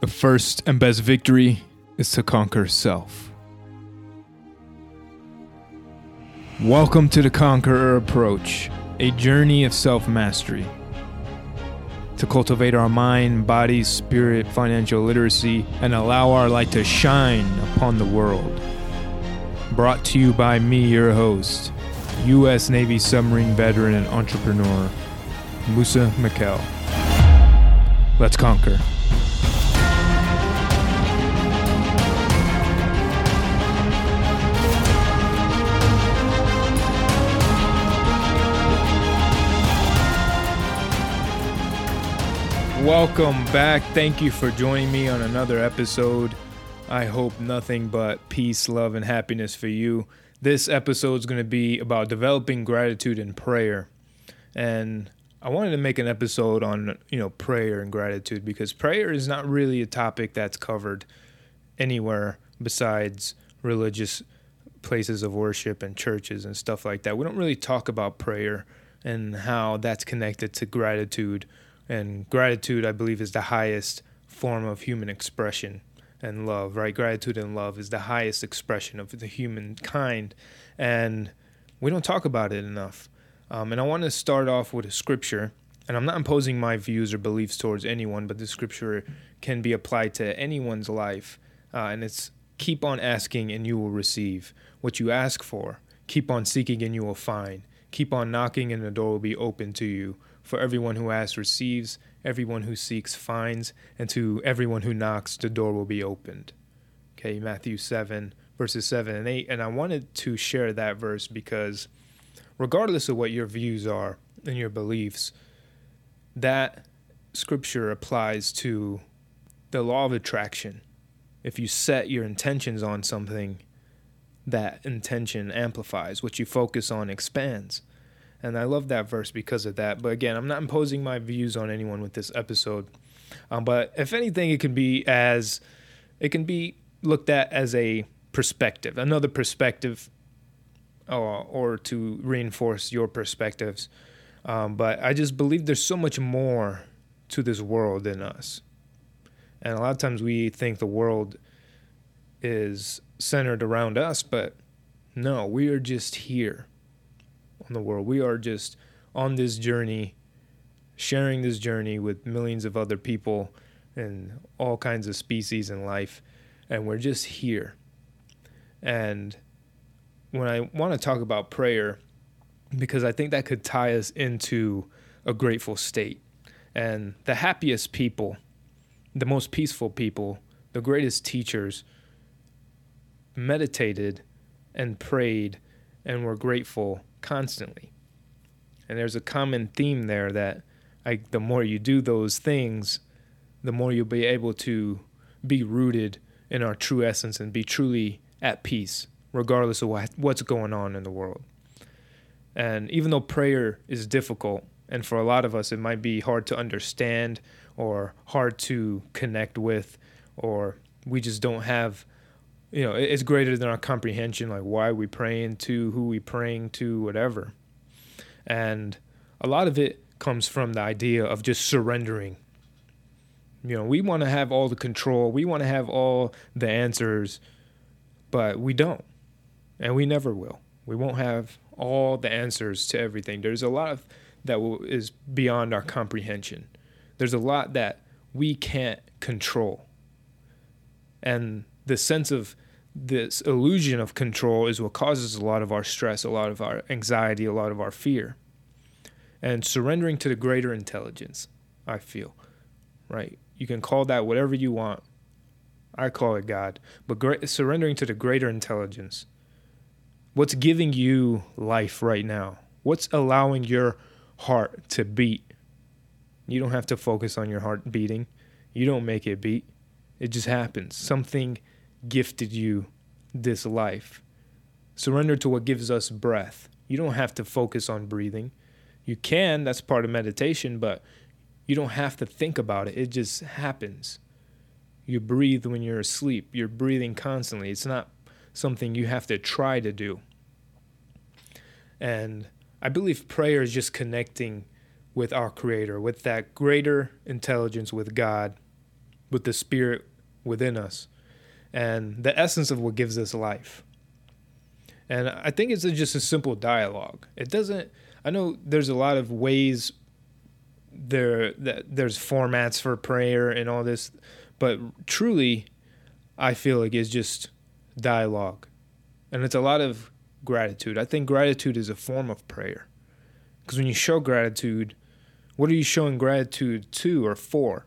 The first and best victory is to conquer self. Welcome to the Conqueror Approach, a journey of self-mastery. To cultivate our mind, body, spirit, financial literacy, and allow our light to shine upon the world. Brought to you by me, your host, U.S. Navy submarine veteran and entrepreneur, Moussa Mikhail. Let's conquer. Welcome back. Thank you for joining me on another episode. I hope nothing but peace, love, and happiness for you. This episode is going to be about developing gratitude and prayer. And I wanted to make an episode on, prayer and gratitude, because prayer is not really a topic that's covered anywhere besides religious places of worship and churches and stuff like that. We don't really talk about prayer and how that's connected to gratitude. And gratitude, I believe, is the highest form of human expression and love, right? Gratitude and love is the highest expression of the humankind. And we don't talk about it enough. And I want to start off with a scripture. And I'm not imposing my views or beliefs towards anyone, but this scripture can be applied to anyone's life. And it's, keep on asking and you will receive what you ask for. Keep on seeking and you will find. Keep on knocking and the door will be open to you. For everyone who asks receives, everyone who seeks finds, and to everyone who knocks, the door will be opened. Okay, Matthew 7, verses 7 and 8. And I wanted to share that verse because regardless of what your views are and your beliefs, that scripture applies to the law of attraction. If you set your intentions on something, that intention amplifies. What you focus on expands. And I love that verse because of that. But again, I'm not imposing my views on anyone with this episode. But if anything, it can be looked at as a perspective, another perspective, or to reinforce your perspectives. But I just believe there's so much more to this world than us. And a lot of times we think the world is centered around us, but no, we are just here. In the world, we are just on this journey, sharing this journey with millions of other people and all kinds of species in life, and we're just here. And when I want to talk about prayer, because I think that could tie us into a grateful state, and the happiest people, the most peaceful people, the greatest teachers meditated and prayed and were grateful constantly. And there's a common theme there that the more you do those things, the more you'll be able to be rooted in our true essence and be truly at peace, regardless of what's going on in the world. And even though prayer is difficult, and for a lot of us it might be hard to understand or hard to connect with, or we just don't have it's greater than our comprehension, like why we praying to, who we praying to, whatever. And a lot of it comes from the idea of just surrendering. We want to have all the control. We want to have all the answers, but we don't. And we never will. We won't have all the answers to everything. There's a lot that is beyond our comprehension. There's a lot that we can't control. And the sense of this illusion of control is what causes a lot of our stress, a lot of our anxiety, a lot of our fear. And surrendering to the greater intelligence, I feel, right? You can call that whatever you want. I call it God. But surrendering to the greater intelligence, what's giving you life right now? What's allowing your heart to beat? You don't have to focus on your heart beating. You don't make it beat. It just happens. Something gifted you this life. Surrender to what gives us breath. You don't have to focus on breathing. You can, that's part of meditation, but you don't have to think about it. It just happens. You breathe when you're asleep. You're breathing constantly. It's not something you have to try to do. And I believe prayer is just connecting with our Creator, with that greater intelligence, with God, with the Spirit within us and the essence of what gives us life. And I think it's just a simple dialogue. It doesn't, I know there's a lot of ways there's formats for prayer and all this, but truly I feel like it's just dialogue. And it's a lot of gratitude. I think gratitude is a form of prayer. Because when you show gratitude, what are you showing gratitude to or for?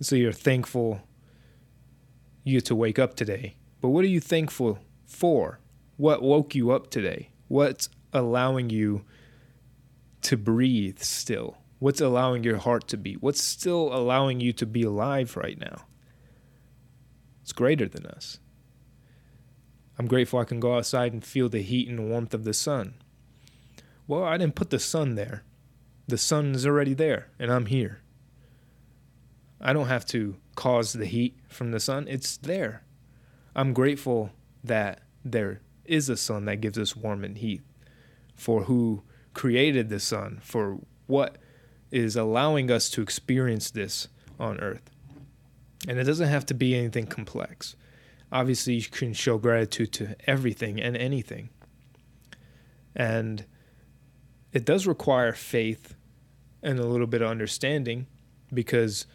So you're thankful you get to wake up today. But what are you thankful for? What woke you up today? What's allowing you to breathe still? What's allowing your heart to beat? What's still allowing you to be alive right now? It's greater than us. I'm grateful I can go outside and feel the heat and warmth of the sun. Well, I didn't put the sun there. The sun is already there, and I'm here. I don't have to cause the heat from the sun. It's there. I'm grateful that there is a sun that gives us warmth and heat, for who created the sun, for what is allowing us to experience this on earth. And it doesn't have to be anything complex. Obviously, you can show gratitude to everything and anything. And it does require faith and a little bit of understanding, because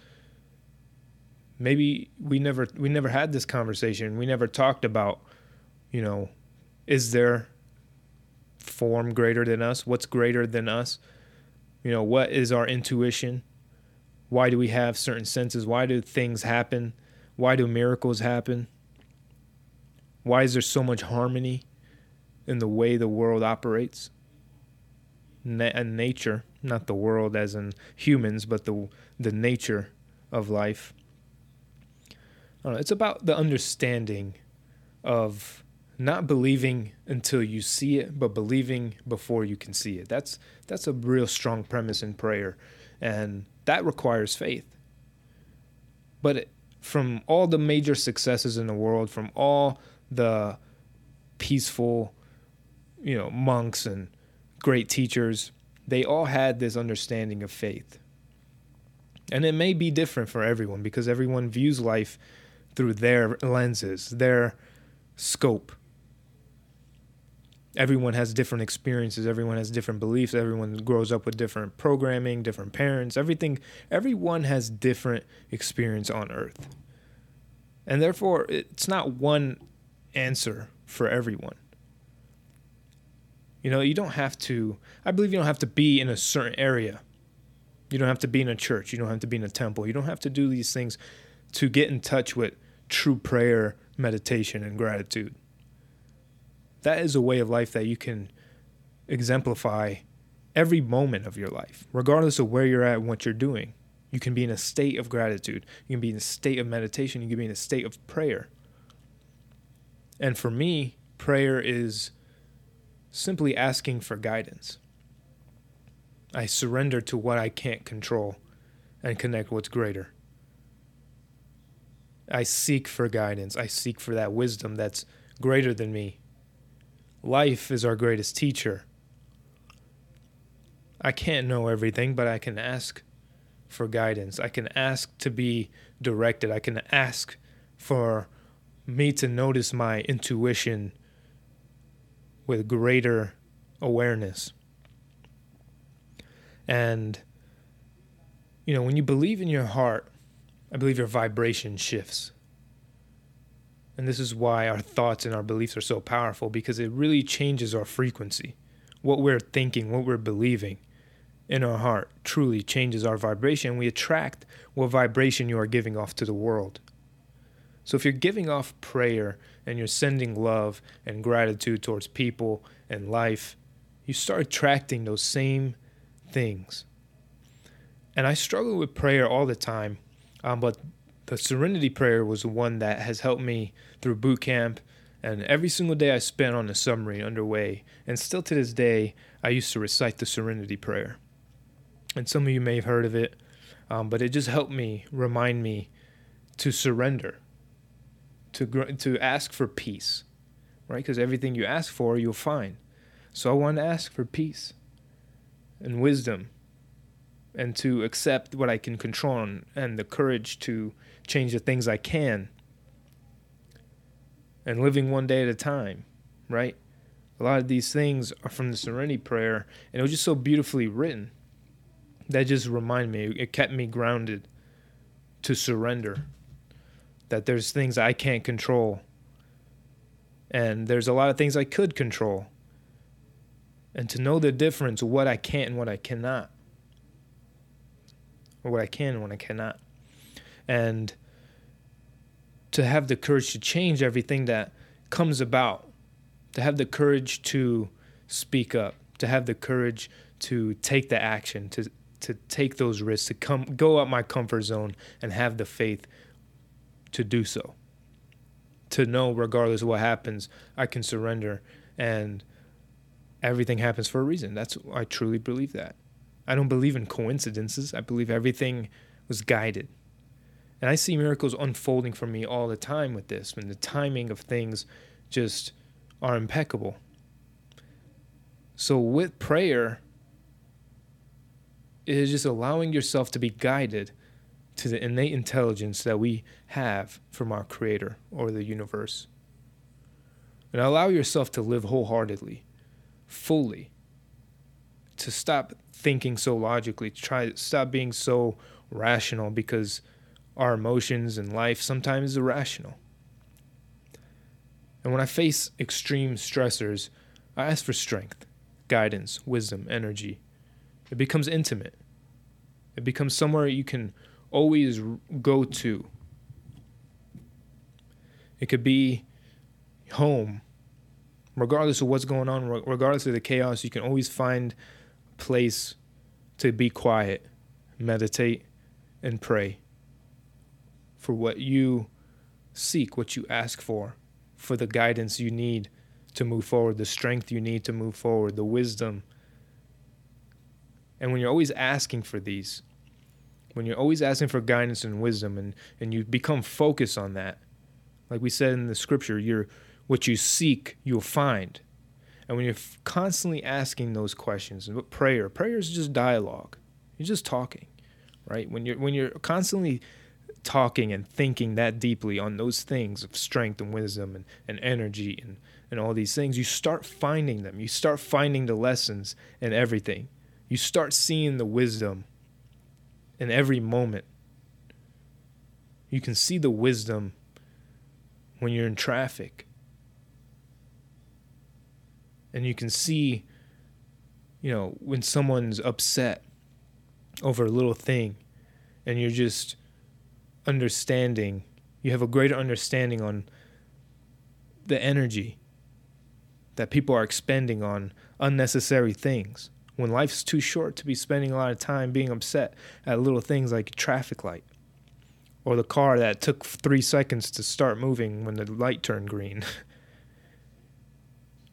maybe we never had this conversation. We never talked about, is there form greater than us? What's greater than us? What is our intuition? Why do we have certain senses? Why do things happen? Why do miracles happen? Why is there so much harmony in the way the world operates? And nature, not the world as in humans, but the nature of life. It's about the understanding of not believing until you see it, but believing before you can see it. That's a real strong premise in prayer, and that requires faith. But from all the major successes in the world, from all the peaceful, monks and great teachers, they all had this understanding of faith. And it may be different for everyone, because everyone views life through their lenses, their scope. Everyone has different experiences. Everyone has different beliefs. Everyone grows up with different programming, different parents, everything. Everyone has different experience on earth. And therefore, it's not one answer for everyone. You don't have to be in a certain area. You don't have to be in a church. You don't have to be in a temple. You don't have to do these things to get in touch with true prayer, meditation, and gratitude. That is a way of life that you can exemplify every moment of your life, regardless of where you're at and what you're doing. You can be in a state of gratitude. You can be in a state of meditation. You can be in a state of prayer. And for me, prayer is simply asking for guidance. I surrender to what I can't control and connect what's greater. I seek for guidance. I seek for that wisdom that's greater than me. Life is our greatest teacher. I can't know everything, but I can ask for guidance. I can ask to be directed. I can ask for me to notice my intuition with greater awareness. And, when you believe in your heart, I believe your vibration shifts. And this is why our thoughts and our beliefs are so powerful, because it really changes our frequency. What we're thinking, what we're believing in our heart truly changes our vibration. We attract what vibration you are giving off to the world. So if you're giving off prayer and you're sending love and gratitude towards people and life, you start attracting those same things. And I struggle with prayer all the time, but the Serenity Prayer was the one that has helped me through boot camp, and every single day I spent on the submarine underway. And still to this day, I used to recite the Serenity Prayer. And some of you may have heard of it, but it just helped me, remind me to surrender. To ask for peace, right? Because everything you ask for, you'll find. So I want to ask for peace and wisdom and to accept what I can control and the courage to change the things I can, and living one day at a time, right? A lot of these things are from the Serenity Prayer, and it was just so beautifully written. That just reminded me, it kept me grounded to surrender, that there's things I can't control, and there's a lot of things I could control, and to know the difference, what I can and what I cannot, or what I can and what I cannot, and to have the courage to change everything that comes about, to have the courage to speak up, to have the courage to take the action, to take those risks, to go out my comfort zone and have the faith to do so. To know regardless of what happens, I can surrender and everything happens for a reason. I truly believe that. I don't believe in coincidences. I believe everything was guided. And I see miracles unfolding for me all the time with this, and the timing of things just are impeccable. So with prayer, it is just allowing yourself to be guided to the innate intelligence that we have from our Creator or the universe. And allow yourself to live wholeheartedly, fully, to stop thinking so logically, stop being so rational, because our emotions and life sometimes is irrational. And when I face extreme stressors, I ask for strength, guidance, wisdom, energy. It becomes intimate. It becomes somewhere you can always go to. It could be home. Regardless of what's going on, regardless of the chaos, you can always find a place to be quiet, meditate, and pray for what you seek, what you ask for the guidance you need to move forward, the strength you need to move forward, the wisdom. And when you're always asking for these, when you're always asking for guidance and wisdom, and you become focused on that, like we said in the scripture, what you seek, you'll find. And when you're constantly asking those questions, and prayer is just dialogue. You're just talking, right? When you're constantly talking and thinking that deeply on those things of strength and wisdom and energy and all these things, you start finding them. You start finding the lessons in everything. You start seeing the wisdom in every moment. You can see the wisdom when you're in traffic. And you can see, when someone's upset over a little thing, and you're just understanding, you have a greater understanding on the energy that people are expending on unnecessary things. When life's too short to be spending a lot of time being upset at little things like a traffic light, or the car that took 3 seconds to start moving when the light turned green.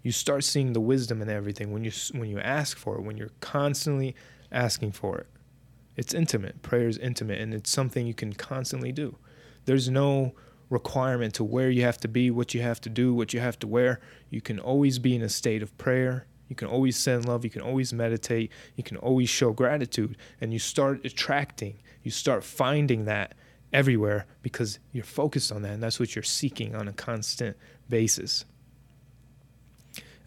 You start seeing the wisdom in everything when you ask for it, when you're constantly asking for it. It's intimate. Prayer is intimate, and it's something you can constantly do. There's no requirement to where you have to be, what you have to do, what you have to wear. You can always be in a state of prayer. You can always send love. You can always meditate. You can always show gratitude. And you start attracting. You start finding that everywhere because you're focused on that, and that's what you're seeking on a constant basis.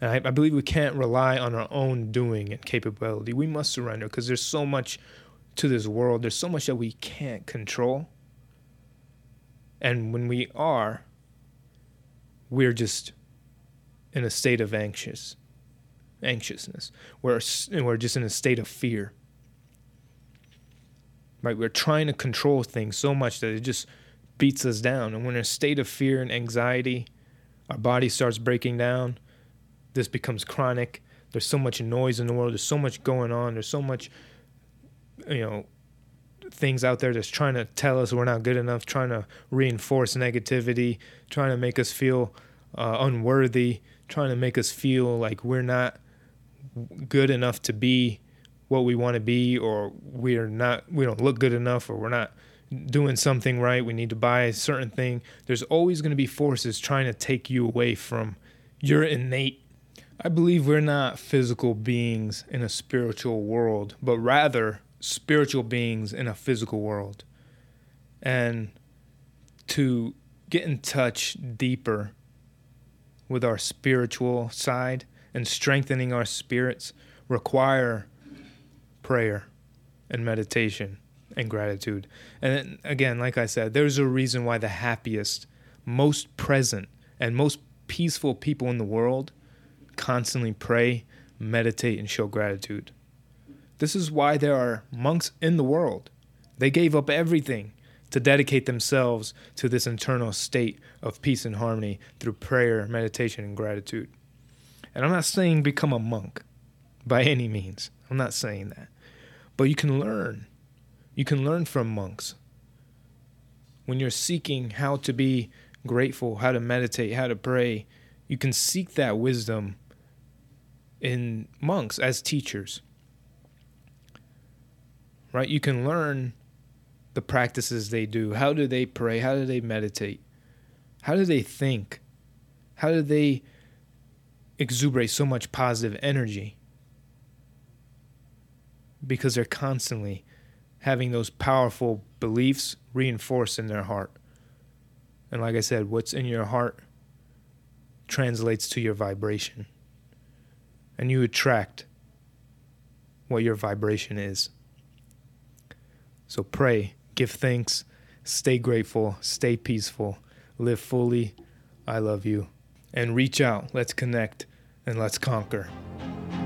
And I believe we can't rely on our own doing and capability. We must surrender because there's so much to this world. There's so much that we can't control. And when we are, we're just in a state of anxiousness. We're just in a state of fear. Right? We're trying to control things so much that it just beats us down. And when we're in a state of fear and anxiety, our body starts breaking down. This becomes chronic. There's so much noise in the world. There's so much going on. There's so much, things out there that's trying to tell us we're not good enough, trying to reinforce negativity, trying to make us feel unworthy, trying to make us feel like we're not good enough to be what we want to be, or we don't look good enough, or we're not doing something right. We need to buy a certain thing. There's always going to be forces trying to take you away from your innate. I believe we're not physical beings in a spiritual world, but rather spiritual beings in a physical world, and to get in touch deeper with our spiritual side and strengthening our spirits require prayer and meditation and gratitude. And again, like I said, there's a reason why the happiest, most present, and most peaceful people in the world constantly pray, meditate, and show gratitude. This is why there are monks in the world. They gave up everything to dedicate themselves to this internal state of peace and harmony through prayer, meditation, and gratitude. And I'm not saying become a monk by any means. I'm not saying that. But you can learn. You can learn from monks. When you're seeking how to be grateful, how to meditate, how to pray, you can seek that wisdom in monks as teachers. Right? You can learn the practices they do. How do they pray? How do they meditate? How do they think? How do they exuberate so much positive energy? Because they're constantly having those powerful beliefs reinforced in their heart. And like I said, what's in your heart translates to your vibration. And you attract what your vibration is. So pray, give thanks, stay grateful, stay peaceful, live fully. I love you. And reach out, let's connect, and let's conquer.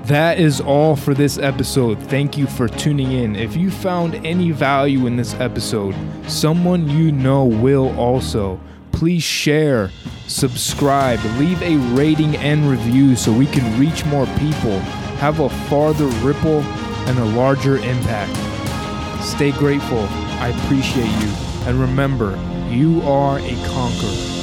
That is all for this episode. Thank you for tuning in. If you found any value in this episode, someone you know will also. Please share, subscribe, leave a rating and review so we can reach more people, have a farther ripple, and a larger impact. Stay grateful. I appreciate you. And remember, you are a conqueror.